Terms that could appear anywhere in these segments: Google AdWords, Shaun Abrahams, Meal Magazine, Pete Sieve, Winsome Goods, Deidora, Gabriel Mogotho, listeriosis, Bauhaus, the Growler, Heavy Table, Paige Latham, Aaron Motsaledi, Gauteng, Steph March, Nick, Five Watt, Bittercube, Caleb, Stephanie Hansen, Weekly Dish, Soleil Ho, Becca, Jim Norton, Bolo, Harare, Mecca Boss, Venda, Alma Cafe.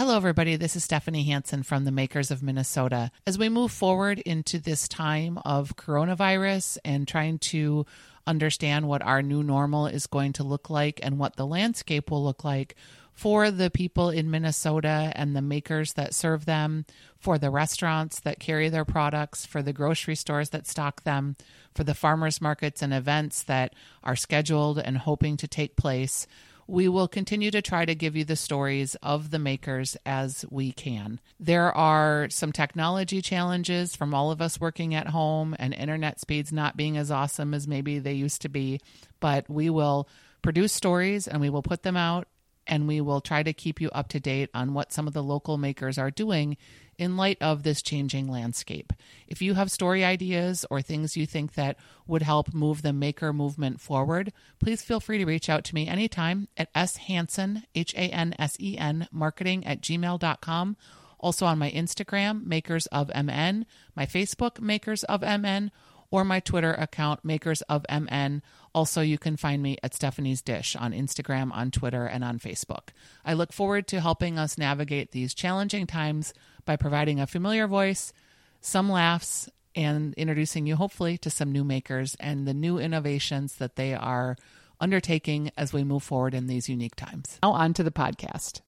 Hello, everybody. This is Stephanie Hansen from the Makers of Minnesota. As we move forward into this time of coronavirus and trying to understand what our new normal is going to look like and what the landscape will look like for the people in Minnesota and the makers that serve them, for the restaurants that carry their products, for the grocery stores that stock them, for the farmers markets and events that are scheduled and hoping to take place, we will continue to try to give you the stories of the makers as we can. There are some technology challenges from all of us working at home and internet speeds not being as awesome as maybe they used to be, but we will produce stories and we will put them out and we will try to keep you up to date on what some of the local makers are doing in light of this changing landscape. If you have story ideas or things you think that would help move the maker movement forward, please feel free to reach out to me anytime at shansen, Hansen, marketing@gmail.com. Also on my Instagram, Makers of MN, my Facebook, Makers of MN, or my Twitter account, Makers of MN. Also, you can find me at Stephanie's Dish on Instagram, on Twitter, and on Facebook. I look forward to helping us navigate these challenging times by providing a familiar voice, some laughs, and introducing you, hopefully, to some new makers and the new innovations that they are undertaking as we move forward in these unique times. Now on to the podcast.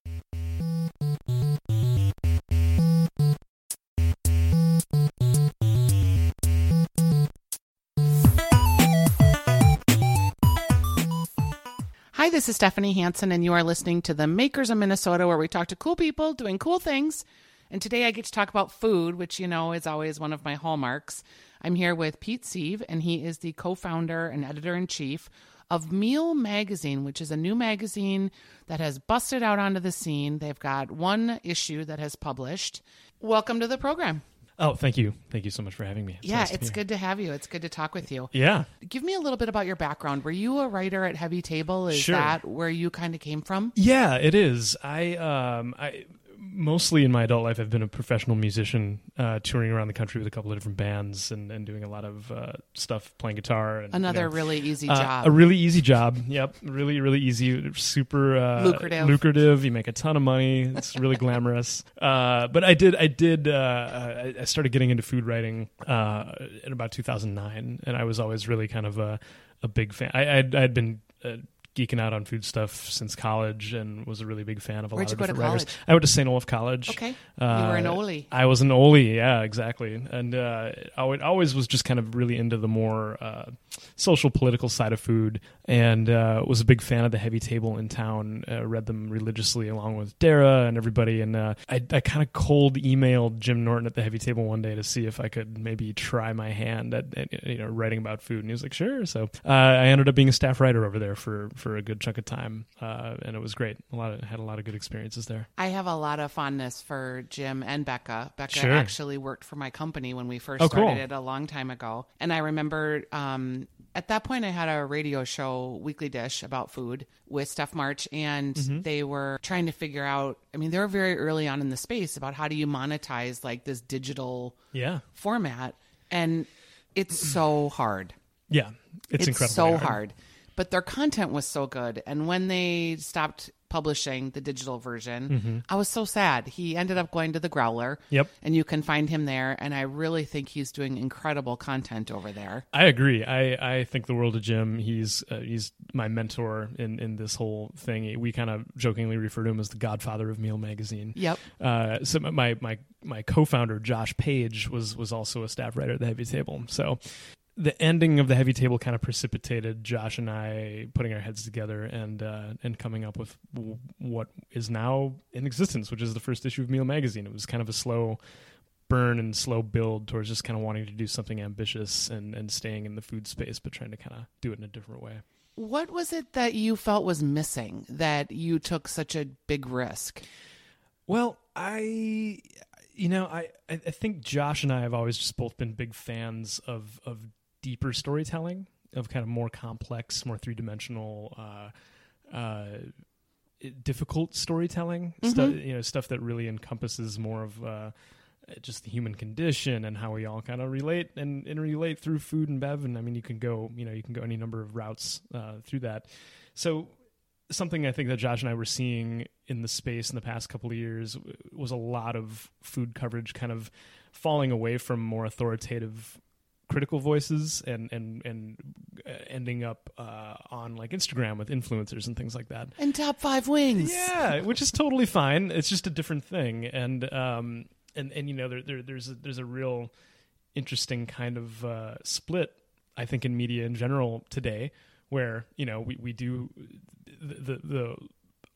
Hi, this is Stephanie Hansen, and you are listening to The Makers of Minnesota, where we talk to cool people doing cool things. And today I get to talk about food, which, you know, is always one of my hallmarks. I'm here with Pete Sieve, and he is the co-founder and editor-in-chief of Meal Magazine, which is a new magazine that has busted out onto the scene. They've got one issue that has published. Welcome to the program. Oh, thank you. Thank you so much for having me. Yeah, it's good to have you. It's good to talk with you. Yeah. Give me a little bit about your background. Were you a writer at Heavy Table? Is that where you kind of came from? Yeah, it is. I mostly in my adult life have been a professional musician, touring around the country with a couple of different bands and doing a lot of stuff, playing guitar. And, really easy job. A really easy job. Yep. Really, really easy. Super lucrative. You make a ton of money. It's really glamorous. But I started getting into food writing in about 2009, and I was always really kind of a big fan. I'd been geeking out on food stuff since college and was a really big fan of a lot of different writers. I went to St. Olaf College. Okay. You were an Ole. I was an Ole, yeah, exactly. And I always was just kind of really into the more social, political side of food, and was a big fan of the Heavy Table in town. Read them religiously along with Dara and everybody. And I kind of cold emailed Jim Norton at the Heavy Table one day to see if I could maybe try my hand at writing about food. And he was like, sure. So I ended up being a staff writer over there for a good chunk of time, and it was great. Had a lot of good experiences there. I have a lot of fondness for Jim and Becca. Becca actually worked for my company when we first started it a long time ago, and I remember at that point I had a radio show, Weekly Dish, about food with Steph March, and they were trying to figure out. I mean, they were very early on in the space about how do you monetize like this digital format, and it's so hard. Yeah, it's incredibly so hard. But their content was so good. And when they stopped publishing the digital version, I was so sad. He ended up going to the Growler. Yep. And you can find him there. And I really think he's doing incredible content over there. I agree. I think the world of Jim. He's my mentor in this whole thing. We kind of jokingly refer to him as the godfather of Meal Magazine. Yep. So my co-founder, Josh Page, was also a staff writer at the Heavy Table. So the ending of the Heavy Table kind of precipitated Josh and I putting our heads together and coming up with what is now in existence, which is the first issue of Meal Magazine. It was kind of a slow burn and slow build towards just kind of wanting to do something ambitious and staying in the food space, but trying to kind of do it in a different way. What was it that you felt was missing that you took such a big risk? Well, I think Josh and I have always just both been big fans of deeper storytelling, of kind of more complex, more three-dimensional, difficult storytelling, stuff that really encompasses more of just the human condition and how we all kind of relate and interrelate through food and bev. And I mean, you can go any number of routes through that. So something I think that Josh and I were seeing in the space in the past couple of years was a lot of food coverage kind of falling away from more authoritative critical voices and ending up on like Instagram with influencers and things like that. And Top 5 Wings. Yeah, which is totally fine. It's just a different thing. And you know, there's a real interesting kind of split, I think, in media in general today, where, you know, we do the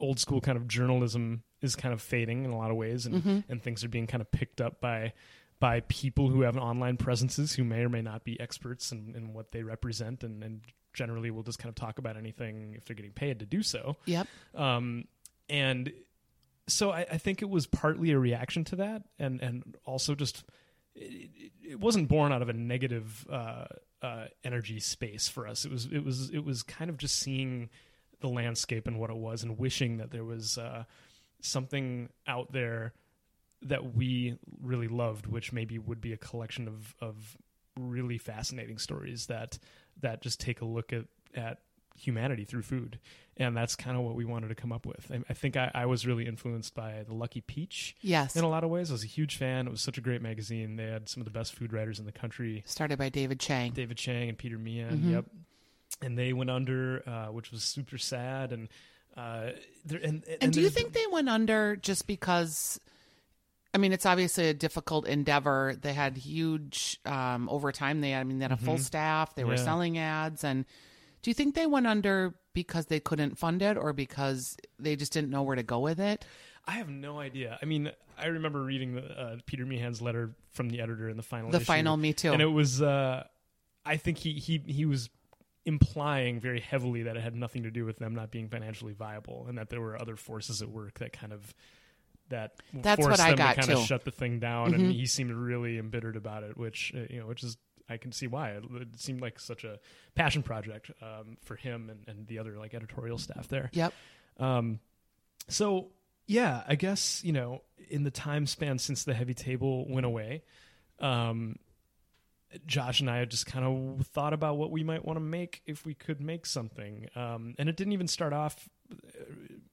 old school kind of journalism is kind of fading in a lot of ways, and mm-hmm. and things are being kind of picked up by people who have online presences who may or may not be experts in what they represent, and generally will just kind of talk about anything if they're getting paid to do so. Yep. And so I think it was partly a reaction to that, and also just it wasn't born out of a negative energy space for us. It was kind of just seeing the landscape and what it was, and wishing that there was something out there that we really loved, which maybe would be a collection of really fascinating stories that just take a look at humanity through food. And that's kind of what we wanted to come up with. I think I was really influenced by the Lucky Peach. Yes. In a lot of ways. I was a huge fan. It was such a great magazine. They had some of the best food writers in the country. Started by David Chang and Peter Meehan. Mm-hmm. Yep. And they went under, which was super sad. And do you think they went under just because... I mean, it's obviously a difficult endeavor. They had huge overtime. They had a full staff. They were selling ads. And do you think they went under because they couldn't fund it, or because they just didn't know where to go with it? I have no idea. I mean, I remember reading Peter Meehan's letter from the editor in the final issue. The final, me too. And it was, I think he was implying very heavily that it had nothing to do with them not being financially viable, and that there were other forces at work that kind of... That's forced what them I got to kind too. Of shut the thing down, mm-hmm. and he seemed really embittered about it, which is I can see why. It seemed like such a passion project for him and the other like editorial staff there. Yep. So yeah, I guess, you know, in the time span since the Heavy Table went away, Josh and I just kind of thought about what we might want to make if we could make something. And it didn't even start off.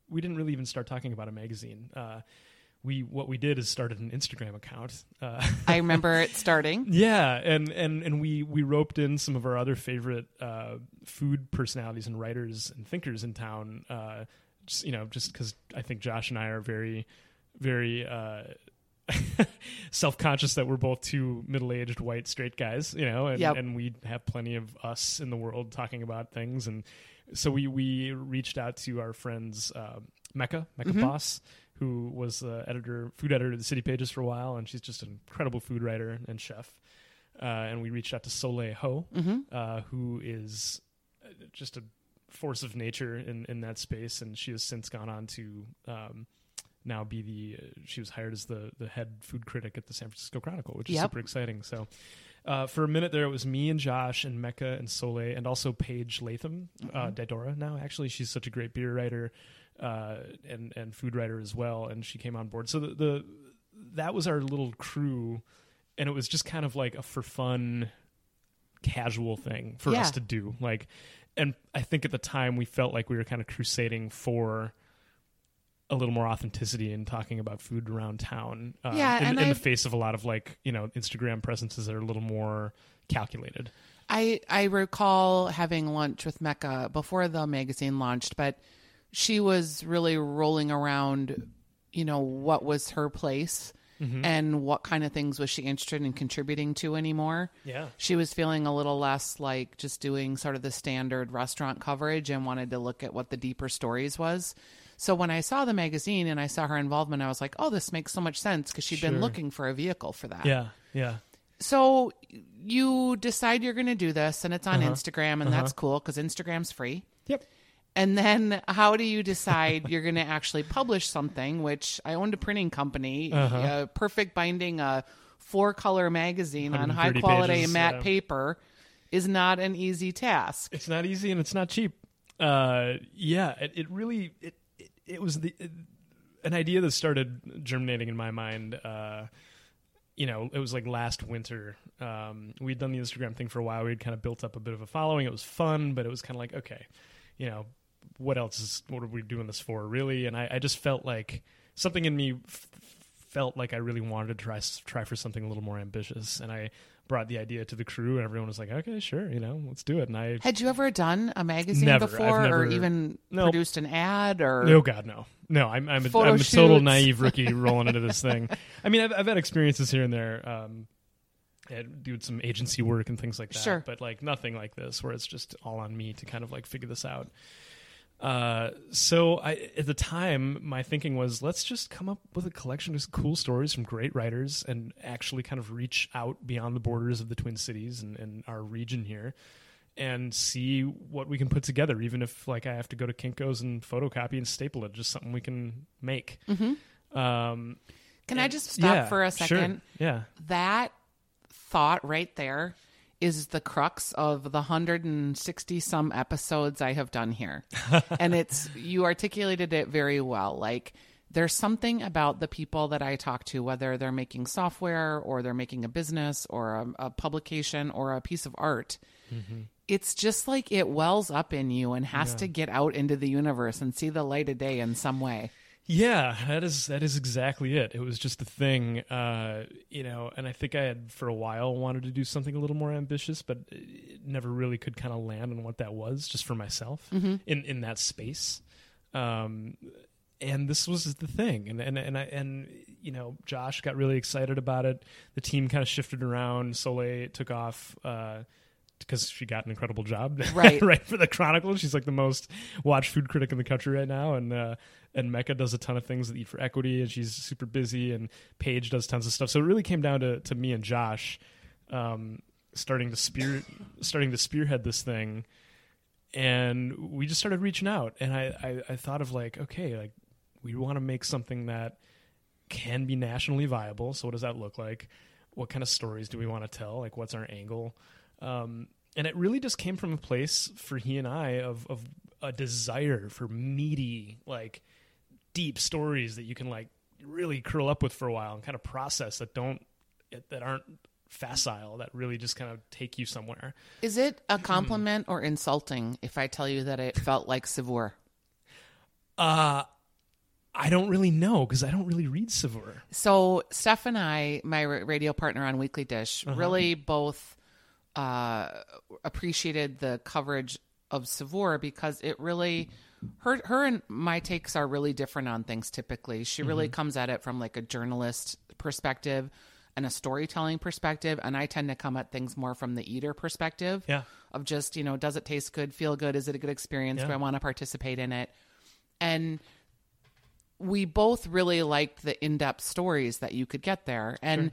We didn't really even start talking about a magazine. What we did is started an Instagram account. I remember it starting. Yeah. And we roped in some of our other favorite food personalities and writers and thinkers in town. Just because I think Josh and I are very, very... self-conscious that we're both two middle-aged white straight guys, you know, and, yep. and we have plenty of us in the world talking about things. And so we reached out to our friends, Mecca mm-hmm. Boss, who was the food editor of the City Pages for a while, and she's just an incredible food writer and chef. And we reached out to Soleil Ho, mm-hmm. Who is just a force of nature in that space, and she has since gone on to... now be she was hired as the head food critic at the San Francisco Chronicle, which is super exciting. So for a minute there, it was me and Josh and Mecca and Soleil, and also Paige Latham, mm-hmm. Deidora now, actually. She's such a great beer writer and food writer as well, and she came on board. So that was our little crew, and it was just kind of like a for fun, casual thing for us to do. Like, and I think at the time we felt like we were kind of crusading for... a little more authenticity in talking about food around town in the face of a lot of like, you know, Instagram presences that are a little more calculated. I recall having lunch with Mecca before the magazine launched, but she was really rolling around, you know, what was her place mm-hmm. and what kind of things was she interested in contributing to anymore. Yeah. She was feeling a little less like just doing sort of the standard restaurant coverage and wanted to look at what the deeper stories was. So when I saw the magazine and I saw her involvement, I was like, oh, this makes so much sense, because she'd been looking for a vehicle for that. Yeah, yeah. So you decide you're going to do this, and it's on Instagram, and that's cool because Instagram's free. Yep. And then how do you decide you're going to actually publish something, which I owned a printing company, a perfect binding, a 4-color magazine on high-quality pages, matte paper is not an easy task. It's not easy, and it's not cheap. It was an idea that started germinating in my mind. You know, it was like last winter. We'd done the Instagram thing for a while. We'd kind of built up a bit of a following. It was fun, but it was kind of like, okay, you know, what else is, what are we doing this for, really? And I just felt like something in me felt like I really wanted to try for something a little more ambitious. And I brought the idea to the crew, and everyone was like, okay, sure, you know, let's do it. And I had you ever done a magazine before, or even produced an ad, or no? God, no. No, I'm a total naive rookie rolling into this thing. I mean, I've had experiences here and there, doing some agency work and things like that, sure, but like nothing like this where it's just all on me to kind of like figure this out. So at the time, my thinking was, let's just come up with a collection of cool stories from great writers and actually kind of reach out beyond the borders of the Twin Cities and our region here and see what we can put together, even if like I have to go to Kinko's and photocopy and staple it, just something we can make. Mm-hmm. Can I just stop for a second? Sure. Yeah. That thought right there is the crux of the 160 some episodes I have done here. And you articulated it very well. Like, there's something about the people that I talk to, whether they're making software or they're making a business or a publication or a piece of art. Mm-hmm. It's just like it wells up in you and has to get out into the universe and see the light of day in some way. Yeah, that is exactly it. It was just a thing, you know, and I think I had for a while wanted to do something a little more ambitious, but it never really could kind of land on what that was just for myself in that space. And this was the thing. And you know, Josh got really excited about it. The team kind of shifted around. Soleil took off, because she got an incredible job, right? Right, for the Chronicle. She's like the most watched food critic in the country right now. And Mecca does a ton of things that Eat for Equity, and she's super busy, and Paige does tons of stuff. So it really came down to me and Josh, starting to spearhead this thing. And we just started reaching out, and I thought of like, okay, like we want to make something that can be nationally viable. So what does that look like? What kind of stories do we want to tell? Like, what's our angle? And it really just came from a place for he and I of a desire for meaty, like deep stories that you can like really curl up with for a while and kind of process, that aren't facile, that really just kind of take you somewhere. Is it a compliment or insulting if I tell you that it felt like Savour? I don't really know, because I don't really read Savour. So Steph and I, my radio partner on Weekly Dish, really both appreciated the coverage of Savour, because it really, her and my takes are really different on things typically. She really comes at it from like a journalist perspective and a storytelling perspective, and I tend to come at things more from the eater perspective of just, you know, does it taste good, feel good, is it a good experience, do I want to participate in it? And we both really liked the in-depth stories that you could get there. And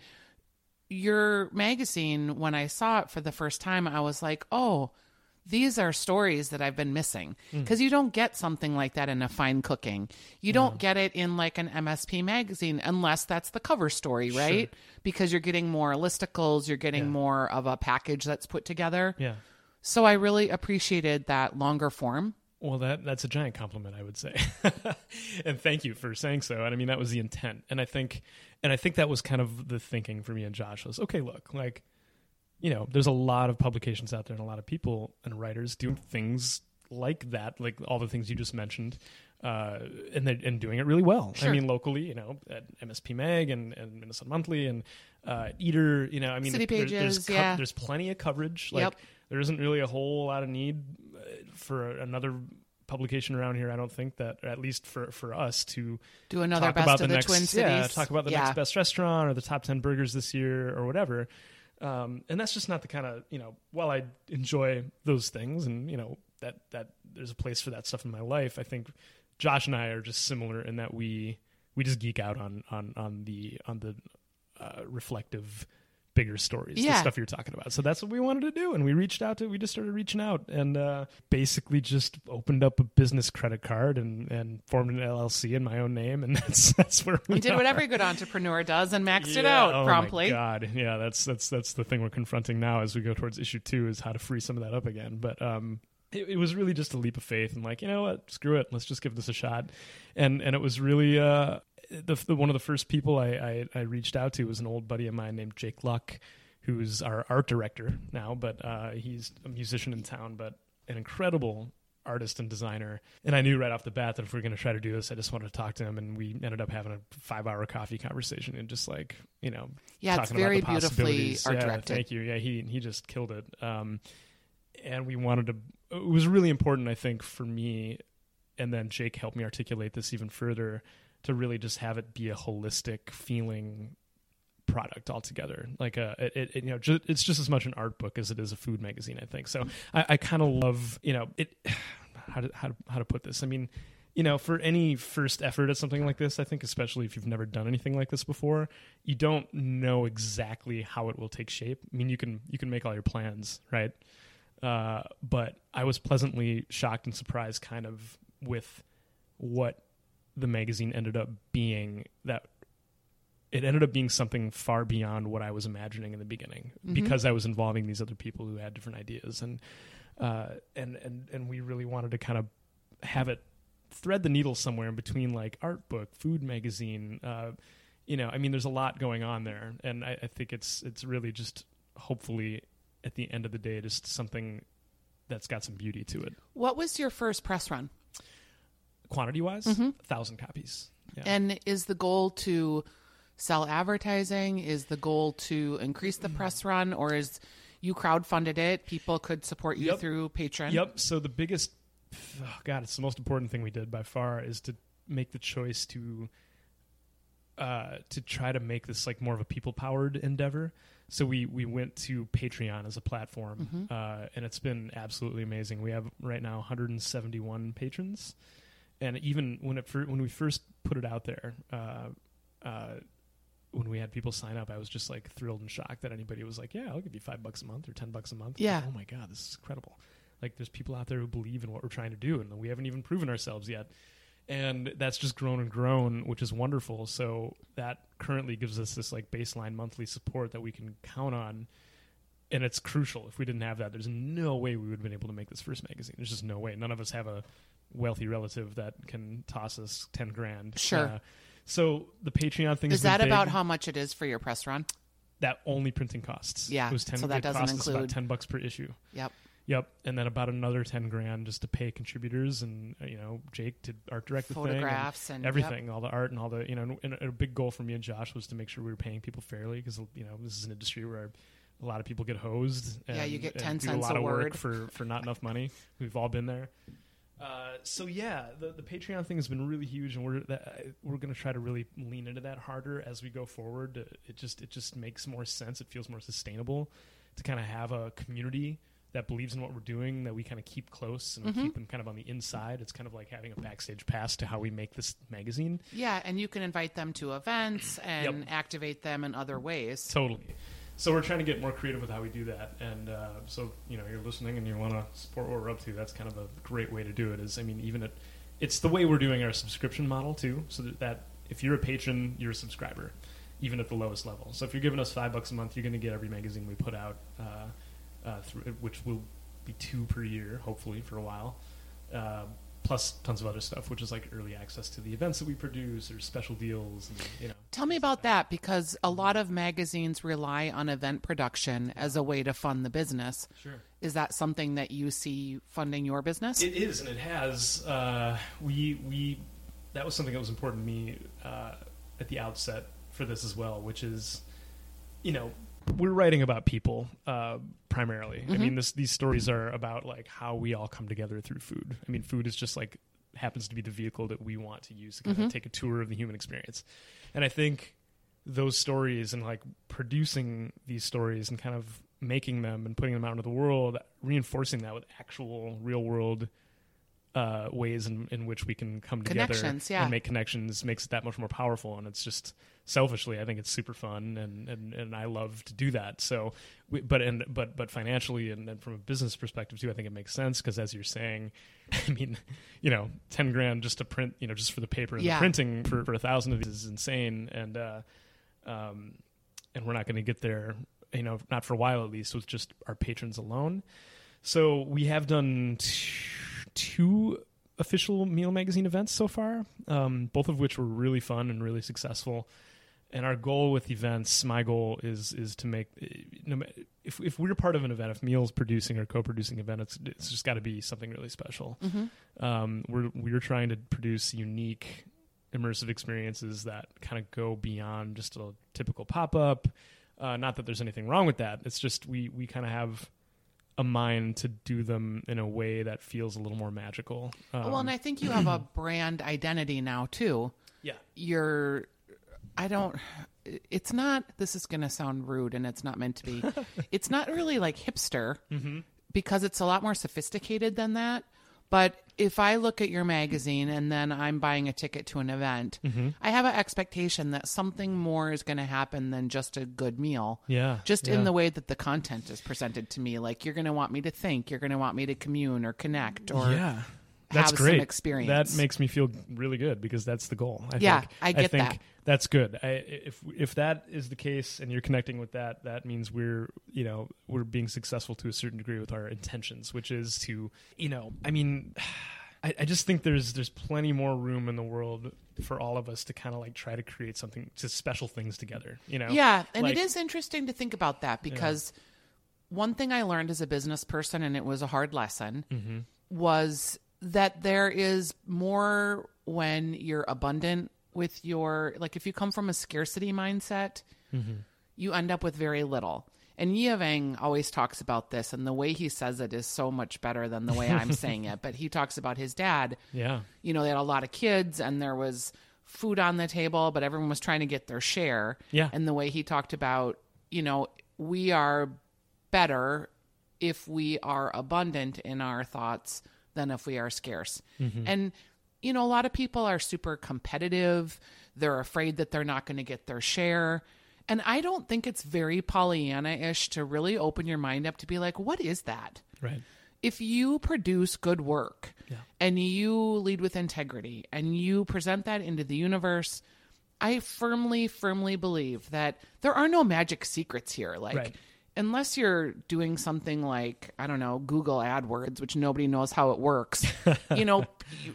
your magazine, when I saw it for the first time, I was like, oh, these are stories that I've been missing, because you don't get something like that in a fine cooking. You don't get it in like an MSP magazine, unless that's the cover story, right? Sure. Because you're getting more listicles, you're getting more of a package that's put together. Yeah. So I really appreciated that longer form. Well, that's a giant compliment, I would say. And thank you for saying so. And I mean, that was the intent. And I think that was kind of the thinking for me and Josh was, okay, look, like, you know, there's a lot of publications out there and a lot of people and writers doing things like that, like all the things you just mentioned, and doing it really well. Sure. I mean, locally, you know, at MSP Mag and Minnesota Monthly and Eater, you know, I mean, City Pages, there's plenty of coverage. Like, there isn't really a whole lot of need for another publication around here, I don't think, that, at least for us, to do another talk best about of the next, Twin Cities. Yeah, talk about the next best restaurant or the top 10 burgers this year or whatever. And that's just not the kind of, you know, while I enjoy those things and, you know, that there's a place for that stuff in my life, I think Josh and I are just similar in that we just geek out on the reflective, bigger stories, the stuff you're talking about. So that's what we wanted to do. And we just started reaching out and basically just opened up a business credit card and formed an LLC in my own name. And that's where we did what every good entrepreneur does and maxed it out promptly. Oh my God. Yeah. That's the thing we're confronting now as we go towards issue 2, is how to free some of that up again. But, it was really just a leap of faith and like, you know what, screw it. Let's just give this a shot. And it was really, one of the first people I reached out to was an old buddy of mine named Jake Luck, who's our art director now, but he's a musician in town, but an incredible artist and designer. And I knew right off the bat that if we were going to try to do this, I just wanted to talk to him. And we ended up having a 5-hour coffee conversation and just like, you know, talking about the possibilities. It's very beautifully art-directed. Thank you. Yeah, he just killed it. And we wanted to, it was really important, I think, for me. And then Jake helped me articulate this even further to really just have it be a holistic feeling product altogether. Like it's just as much an art book as it is a food magazine, I think. So I kind of love, you know, it, how to put this. I mean, you know, for any first effort at something like this, I think, especially if you've never done anything like this before, you don't know exactly how it will take shape. I mean, you can make all your plans, right? But I was pleasantly shocked and surprised kind of with what the magazine ended up being. That it ended up being something far beyond what I was imagining in the beginning, mm-hmm. because I was involving these other people who had different ideas, and we really wanted to kind of have it thread the needle somewhere in between, like art book, food magazine. You know, I mean, there's a lot going on there, and I think it's really just hopefully at the end of the day, just something that's got some beauty to it. What was your first press run? Quantity wise, 1,000 copies. Yeah. And is the goal to sell advertising? Is the goal to increase the press run, or is you crowdfunded it? People could support you through Patreon. Yep. So the biggest, it's the most important thing we did by far is to make the choice to try to make this like more of a people powered endeavor. So we went to Patreon as a platform, and it's been absolutely amazing. We have right now 171 patrons, and even when we first put it out there, when we had people sign up, I was just like thrilled and shocked that anybody was like, "Yeah, I'll give you $5 a month or $10 a month." Yeah. Like, oh my God, this is incredible! Like, there's people out there who believe in what we're trying to do, and we haven't even proven ourselves yet. And that's just grown and grown, which is wonderful. So that currently gives us this like baseline monthly support that we can count on. And it's crucial. If we didn't have that, there's no way we would have been able to make this first magazine. There's just no way. None of us have a wealthy relative that can toss us $10,000. Sure. So the Patreon thing is that about how much it is for your press run? That only printing costs. Yeah. It was 10, so that doesn't include. It cost us about $10 per issue. Yep. Yep, and then about another $10,000 just to pay contributors, and you know, Jake did art direct the thing, photographs and everything, all the art and all the, you know, and a big goal for me and Josh was to make sure we were paying people fairly, because you know, this is an industry where a lot of people get hosed. And, you get 10 cents a word. Do a lot of work for not enough money. We've all been there. So yeah, the Patreon thing has been really huge, and we're going to try to really lean into that harder as we go forward. It just makes more sense. It feels more sustainable to kind of have a community that believes in what we're doing, that we kind of keep close and keep them kind of on the inside. It's kind of like having a backstage pass to how we make this magazine. Yeah, and you can invite them to events and activate them in other ways. Totally. So we're trying to get more creative with how we do that. And so, you know, you're listening and you want to support what we're up to. That's kind of a great way to do it. Is, I mean, even it's the way we're doing our subscription model, too, so that if you're a patron, you're a subscriber, even at the lowest level. So if you're giving us $5 a month, you're going to get every magazine we put out, which will be 2 per year, hopefully, for a while, plus tons of other stuff, which is like early access to the events that we produce or special deals. And, you know, tell me about that, because a lot of magazines rely on event production as a way to fund the business. Sure. Is that something that you see funding your business? It is, and it has. We that was something that was important to me at the outset for this as well, which is, you know, we're writing about people primarily. I mean, these stories are about like how we all come together through food. I mean, food is just like happens to be the vehicle that we want to use to kind of take a tour of the human experience. And I think those stories and like producing these stories and kind of making them and putting them out into the world, reinforcing that with actual real world ways in which we can come together and make connections makes it that much more powerful. And it's just selfishly, I think it's super fun, and I love to do that. So, but financially and from a business perspective too, I think it makes sense. Cause as you're saying, I mean, you know, $10,000 just to print, you know, just for the paper and the printing for 1,000 of these is insane. And, and we're not going to get there, you know, not for a while, at least with just our patrons alone. So we have done two official Meal Magazine events so far, both of which were really fun and really successful. And our goal with events, my goal is to make, if we're part of an event, if Meal's producing or co-producing event, it's just got to be something really special. Mm-hmm. We're trying to produce unique, immersive experiences that kind of go beyond just a typical pop-up. Not that there's anything wrong with that. It's just we kind of have a mind to do them in a way that feels a little more magical. Well, and I think you have a brand identity now too. Yeah. It's not, this is going to sound rude and it's not meant to be. It's not really like hipster mm-hmm. because it's a lot more sophisticated than that. But if I look at your magazine and then I'm buying a ticket to an event, mm-hmm. I have an expectation that something more is going to happen than just a good meal. Yeah. Just in the way that the content is presented to me. Like, you're going to want me to think, you're going to want me to commune or connect or that's great. Some experience. That makes me feel really good because that's the goal. I think that's good. If that is the case and you're connecting with that, that means we're being successful to a certain degree with our intentions, which is to, I just think there's plenty more room in the world for all of us to kind of like try to create something, to special things together, you know? Yeah. And it is interesting to think about that because one thing I learned as a business person, and it was a hard lesson, mm-hmm. was that there is more when you're abundant with your, like, if you come from a scarcity mindset, mm-hmm. you end up with very little. And Yevang always talks about this, and the way he says it is so much better than the way I'm saying it. But he talks about his dad. Yeah. They had a lot of kids and there was food on the table, but everyone was trying to get their share. Yeah. And the way he talked about, we are better if we are abundant in our thoughts than if we are scarce. Mm-hmm. And, a lot of people are super competitive. They're afraid that they're not going to get their share. And I don't think it's very Pollyanna-ish to really open your mind up to be like, what is that? Right. If you produce good work and you lead with integrity and you present that into the universe, I firmly, firmly believe that there are no magic secrets here. Like, unless you're doing something like, I don't know, Google AdWords, which nobody knows how it works,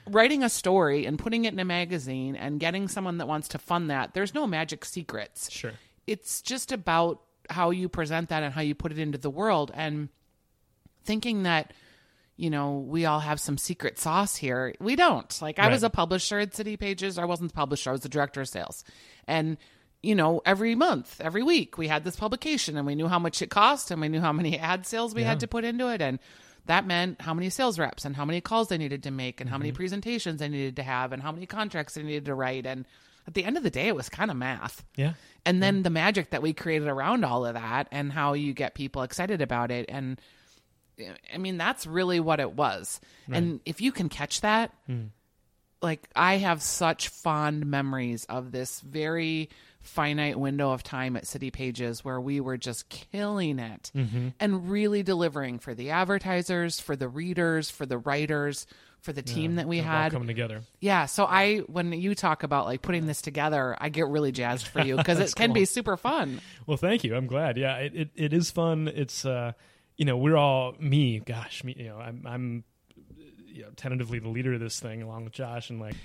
writing a story and putting it in a magazine and getting someone that wants to fund that, there's no magic secrets. Sure. It's just about how you present that and how you put it into the world. And thinking that, we all have some secret sauce here, we don't. Like, I was a publisher at City Pages. I wasn't the publisher. I was the director of sales. And every month, every week, we had this publication and we knew how much it cost and we knew how many ad sales we had to put into it. And that meant how many sales reps and how many calls they needed to make and mm-hmm. how many presentations they needed to have and how many contracts they needed to write. And at the end of the day, it was kind of math. Yeah. And then the magic that we created around all of that and how you get people excited about it. And I mean, that's really what it was. Right. And if you can catch that, like, I have such fond memories of this very finite window of time at City Pages where we were just killing it mm-hmm. and really delivering for the advertisers, for the readers, for the writers, for the team that we had coming together. Yeah. So when you talk about like putting this together, I get really jazzed for you because it can be super fun. Well, thank you. I'm glad. Yeah, it is fun. It's, we're all I'm tentatively the leader of this thing along with Josh, and we're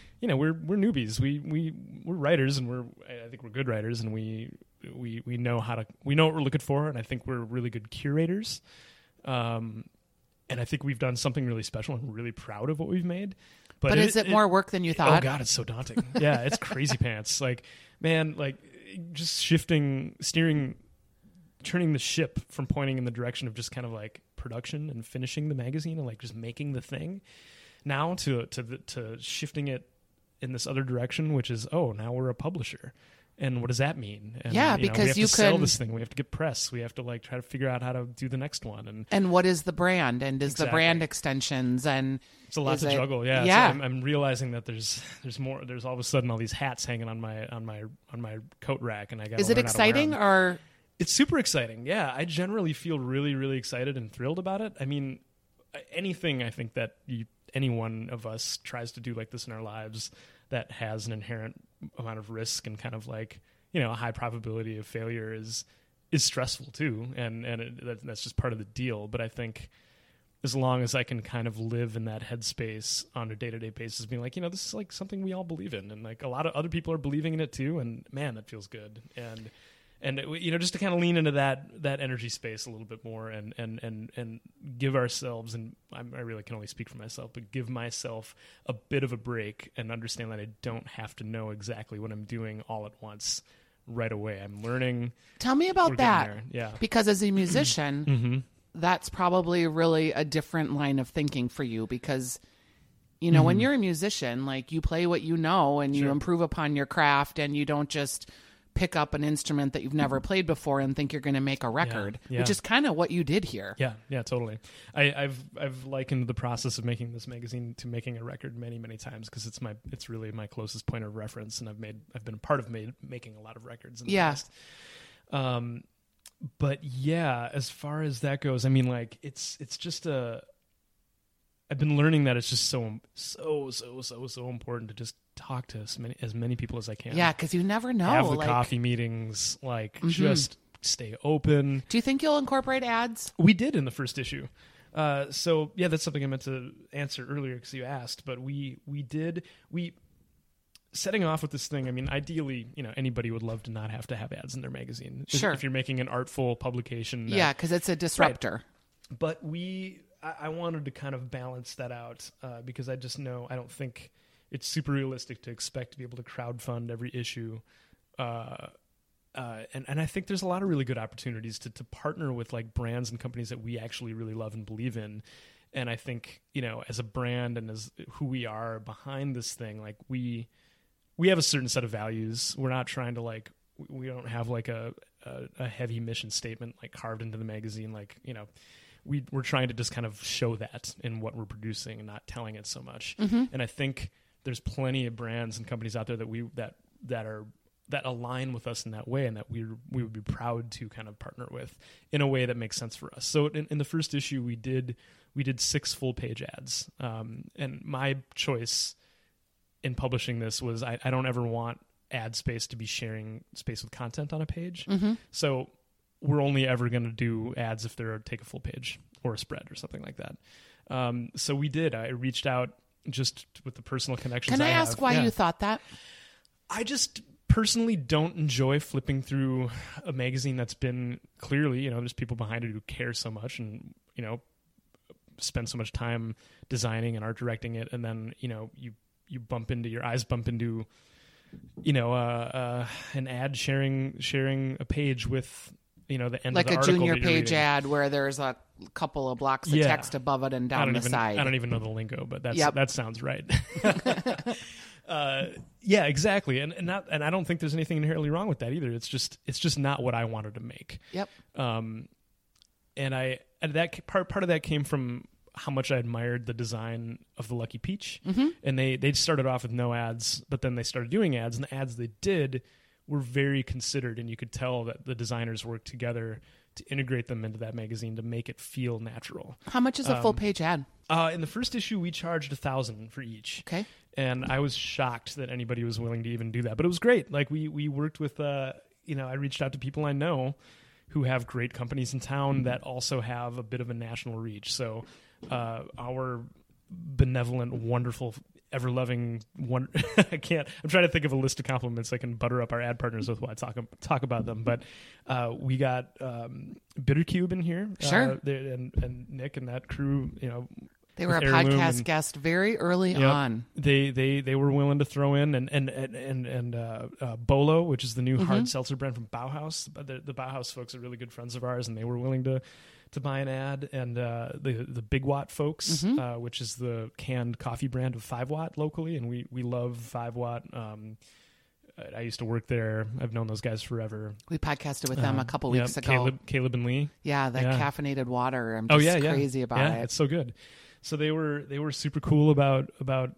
newbies. We're writers, and I think we're good writers, and we know we know what we're looking for, and I think we're really good curators. And I think we've done something really special and really proud of what we've made. But is it more work than you thought? Oh God, it's so daunting. Yeah. It's crazy pants. Like, man, like just turning the ship from pointing in the direction of just kind of like production and finishing the magazine and like just making the thing now to shifting it in this other direction, which is, now we're a publisher. And what does that mean? And, because we have to sell this thing. We have to get press. We have to like try to figure out how to do the next one. And what is the brand? And does the brand extensions? And it's a lot to juggle. Yeah. Yeah. So I'm realizing that there's more. There's all of a sudden all these hats hanging on my coat rack, and I got. Is it exciting or? It's super exciting. Yeah, I generally feel really, really excited and thrilled about it. I mean, anything I think that any one of us tries to do like this in our lives that has an inherent amount of risk and kind of like, a high probability of failure is stressful too. And that's just part of the deal. But I think as long as I can kind of live in that headspace on a day-to-day basis, being like, you know, this is like something we all believe in, and like a lot of other people are believing in it too, and man, that feels good. And you know, just to kind of lean into that energy space a little bit more, and give ourselves, and I really can only speak for myself, but give myself a bit of a break and understand that I don't have to know exactly what I'm doing all at once right away. I'm learning. Tell me about that. Yeah, because as a musician, mm-hmm. that's probably really a different line of thinking for you, because you know, mm-hmm. when you're a musician, like you play what you know, and sure. you improve upon your craft, and you don't just pick up an instrument that you've never played before and think you're going to make a record, which is kind of what you did here. Yeah, totally. I've likened the process of making this magazine to making a record many, many times, because it's really my closest point of reference, and I've been a part of making a lot of records in the past. But yeah, as far as that goes, I mean, like it's just I've been learning that it's just so important to just talk to as many people as I can. Yeah, because you never know. Have the coffee meetings, mm-hmm. just stay open. Do you think you'll incorporate ads? We did in the first issue. So yeah, that's something I meant to answer earlier because you asked, but we setting off with this thing. I mean, ideally, you know, anybody would love to not have to have ads in their magazine. Sure. If you're making an artful publication. Yeah, because it's a disruptor. Right. But I wanted to kind of balance that out because I just know I don't think it's super realistic to expect to be able to crowdfund every issue. And I think there's a lot of really good opportunities to partner with like brands and companies that we actually really love and believe in. And I think, you know, as a brand and as who we are behind this thing, like we have a certain set of values. We're not trying to we don't have like a heavy mission statement like carved into the magazine. Like, you know, we're trying to just kind of show that in what we're producing and not telling it so much. Mm-hmm. And I think there's plenty of brands and companies out there that align with us in that way, and that we would be proud to kind of partner with in a way that makes sense for us. So in the first issue, we did 6 full page ads. And my choice in publishing this was I don't ever want ad space to be sharing space with content on a page. Mm-hmm. So we're only ever going to do ads if take a full page or a spread or something like that. So we did. I reached out just with the personal connections. Can I ask why you thought that? I just personally don't enjoy flipping through a magazine that's been clearly, you know, there's people behind it who care so much and, you know, spend so much time designing and art directing it. And then, you know, you your eyes bump into, you know, an ad sharing a page with, you know, the end of the article. Like a junior page ad where there's a couple of blocks of text above it and down the side. I don't even know the lingo, but that sounds right. Yeah, exactly. And I don't think there's anything inherently wrong with that either. It's just not what I wanted to make. Yep. And that part of that came from how much I admired the design of the Lucky Peach, mm-hmm. and they started off with no ads, but then they started doing ads, and the ads they did were very considered, and you could tell that the designers worked together to integrate them into that magazine to make it feel natural. How much is a full page ad? In the first issue, we charged $1,000 for each. Okay. And I was shocked that anybody was willing to even do that, but it was great. Like we worked with, you know, I reached out to people I know who have great companies in town that also have a bit of a national reach. So our benevolent, wonderful, ever-loving one. I'm trying to think of a list of compliments I can butter up our ad partners with while I talk about them. But we got Bittercube in here, sure, and Nick and that crew. You know, they were a podcast guest very early on. They were willing to throw in and Bolo, which is the new mm-hmm. hard seltzer brand from Bauhaus. The Bauhaus folks are really good friends of ours, and they were willing to buy an ad, and the Big Watt folks, mm-hmm. Which is the canned coffee brand of 5 Watt locally, and we love 5 Watt. I used to work there. I've known those guys forever. We podcasted with them a couple weeks ago. Caleb and Lee. Yeah, that caffeinated water. I'm just crazy about it. Yeah, it's so good. So they were super cool about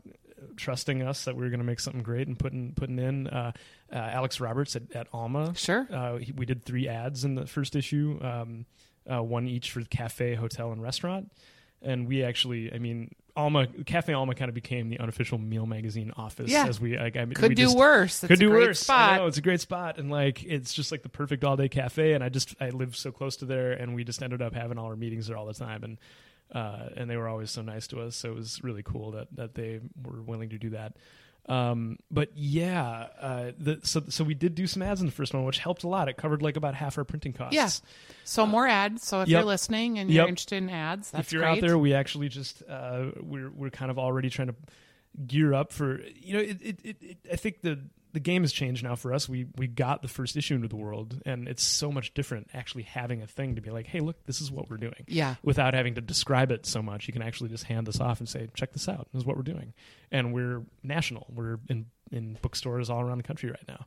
trusting us that we were going to make something great and putting in Alex Roberts at Alma. Sure. We did 3 ads in the first issue. One each for the cafe, hotel, and restaurant. And we actually, I mean, Cafe Alma kind of became the unofficial Meal Magazine office. Yeah. Could do worse. I know, it's a great spot. And like, it's just like the perfect all day cafe. And I live so close to there, and we just ended up having all our meetings there all the time. And And they were always so nice to us. So it was really cool that they were willing to do that. But yeah, so we did do some ads in the first one, which helped a lot. It covered like about half our printing costs. Yeah. So more ads. So if you're listening and you're interested in ads, that's great. If you're out there, we actually just, we're kind of already trying to gear up for, you know, I think the game has changed now for us. We got the first issue into the world, and it's so much different actually having a thing to be like, hey, look, this is what we're doing. Yeah. Without having to describe it so much. You can actually just hand this off and say, check this out. This is what we're doing. And we're national. We're in bookstores all around the country right now.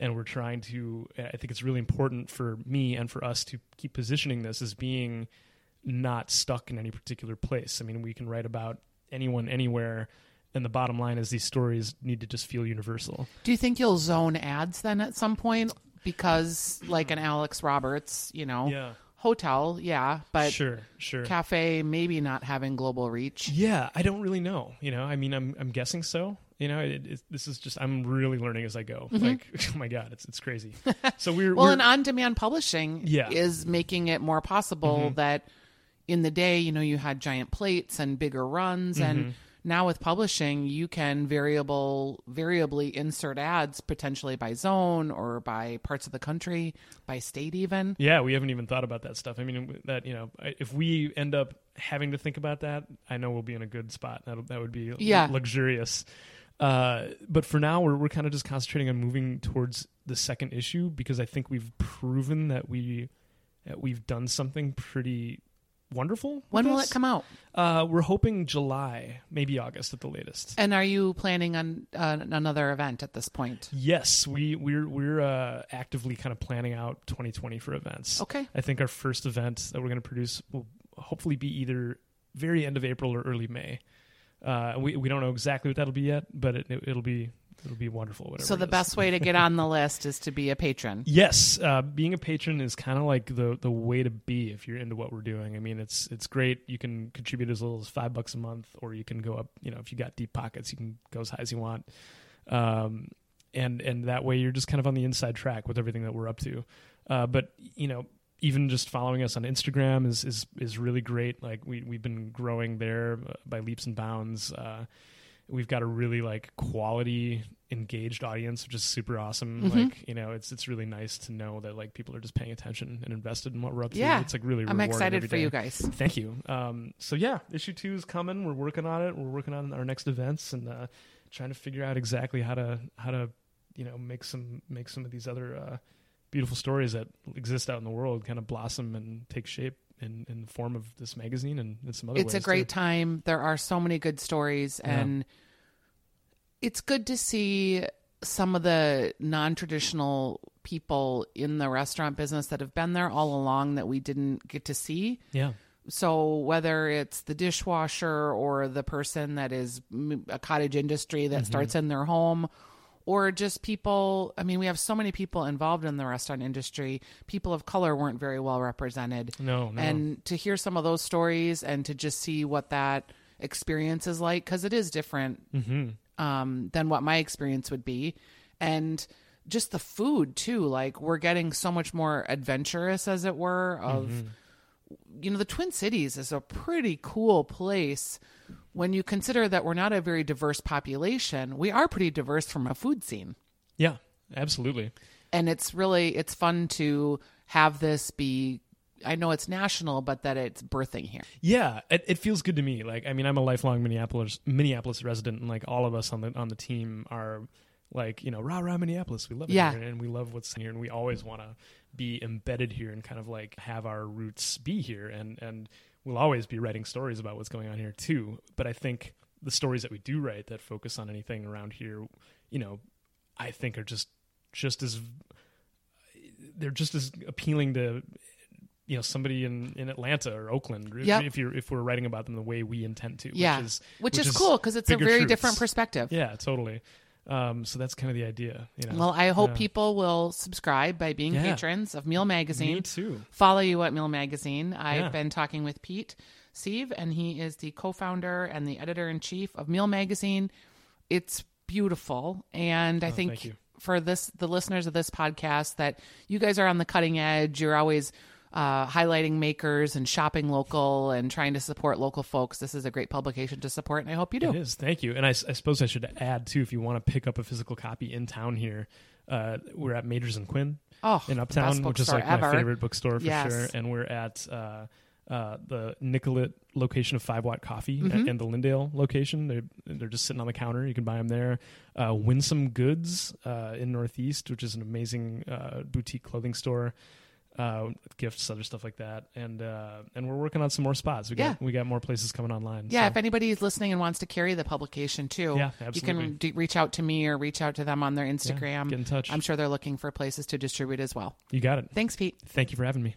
And we're trying to, I think it's really important for me and for us to keep positioning this as being not stuck in any particular place. I mean, we can write about anyone, anywhere. And the bottom line is these stories need to just feel universal. Do you think you'll zone ads then at some point? Because like an Alex Roberts, you know, hotel, but sure, cafe maybe not having global reach. Yeah, I don't really know. You know, I mean, I'm guessing so. You know, this is just, I'm really learning as I go. Mm-hmm. Like, oh my God, it's crazy. So we're and on-demand publishing is making it more possible that in the day, you know, you had giant plates and bigger runs and. Now with publishing, you can variably insert ads potentially by zone or by parts of the country, by state even. Yeah, we haven't even thought about that stuff. I mean, that, you know, if we end up having to think about that, I know we'll be in a good spot. That would be luxurious. But for now, we're kind of just concentrating on moving towards the second issue because I think we've proven that we've done something pretty wonderful. When will it come out? We're hoping July, maybe August at the latest. And are you planning on another event at this point? Yes, we're actively kind of planning out 2020 for events. Okay. I think our first event that we're going to produce will hopefully be either very end of April or early May. We don't know exactly what that'll be yet, but it'll be wonderful. Whatever. So the best way to get on the list is to be a patron. Yes. Being a patron is kind of like the way to be if you're into what we're doing. I mean, it's great. You can contribute as little as $5 a month, or you can go up, you know, if you got deep pockets, you can go as high as you want. And that way you're just kind of on the inside track with everything that we're up to. But you know, even just following us on Instagram is really great. Like we've been growing there by leaps and bounds. We've got a really like quality engaged audience, which is super awesome. Mm-hmm. Like, you know, it's really nice to know that like people are just paying attention and invested in what we're up to. Yeah. It's like really rewarding. I'm excited for you guys. Thank you. So yeah, issue 2 is coming. We're working on it. We're working on our next events and trying to figure out exactly how to, you know, make some of these other beautiful stories that exist out in the world kind of blossom and take shape in the form of this magazine and some other ways. It's a great time. There are so many good stories, and it's good to see some of the non-traditional people in the restaurant business that have been there all along that we didn't get to see. Yeah. So whether it's the dishwasher or the person that is a cottage industry that starts in their home, or just people, I mean, we have so many people involved in the restaurant industry. People of color weren't very well represented. No. And to hear some of those stories and to just see what that experience is like, because it is different than what my experience would be. And just the food, too. Like, we're getting so much more adventurous, as it were, of... You know, the Twin Cities is a pretty cool place when you consider that we're not a very diverse population. We are pretty diverse from a food scene. Yeah, absolutely. And it's fun to have this be, I know it's national, but that it's birthing here. Yeah, it feels good to me. Like, I mean, I'm a lifelong Minneapolis resident, and like all of us on the team are like, you know, rah, Minneapolis. We love it here, and we love what's here, and we always want to be embedded here and kind of like have our roots be here, and we'll always be writing stories about what's going on here too. But I think the stories that we do write that focus on anything around here, you know, I think are just as appealing to, you know, somebody in Atlanta or Oakland if we're writing about them the way we intend to, which is cool because it's a very different perspective. Yeah, totally. So that's kind of the idea. You know? Well, I hope people will subscribe by being patrons of Meal Magazine. Me too. Follow you at Meal Magazine. I've been talking with Pete Sieve, and he is the co-founder and the editor-in-chief of Meal Magazine. It's beautiful. And I think for the listeners of this podcast, that you guys are on the cutting edge. You're always highlighting makers and shopping local and trying to support local folks. This is a great publication to support, and I hope you do. It is. Thank you. And I suppose I should add, too, if you want to pick up a physical copy in town here, we're at Majors and Quinn in Uptown, which is like my favorite bookstore for sure. And we're at the Nicollet location of Five Watt Coffee and the Lindale location. They're just sitting on the counter. You can buy them there. Winsome Goods in Northeast, which is an amazing boutique clothing store. Gifts, other stuff like that, and we're working on some more spots. We got more places coming online. Yeah, so. If anybody's listening and wants to carry the publication too, you can reach out to me or reach out to them on their Instagram. Get in touch. I'm sure they're looking for places to distribute as well. You got it. Thanks, Pete. Thank you for having me.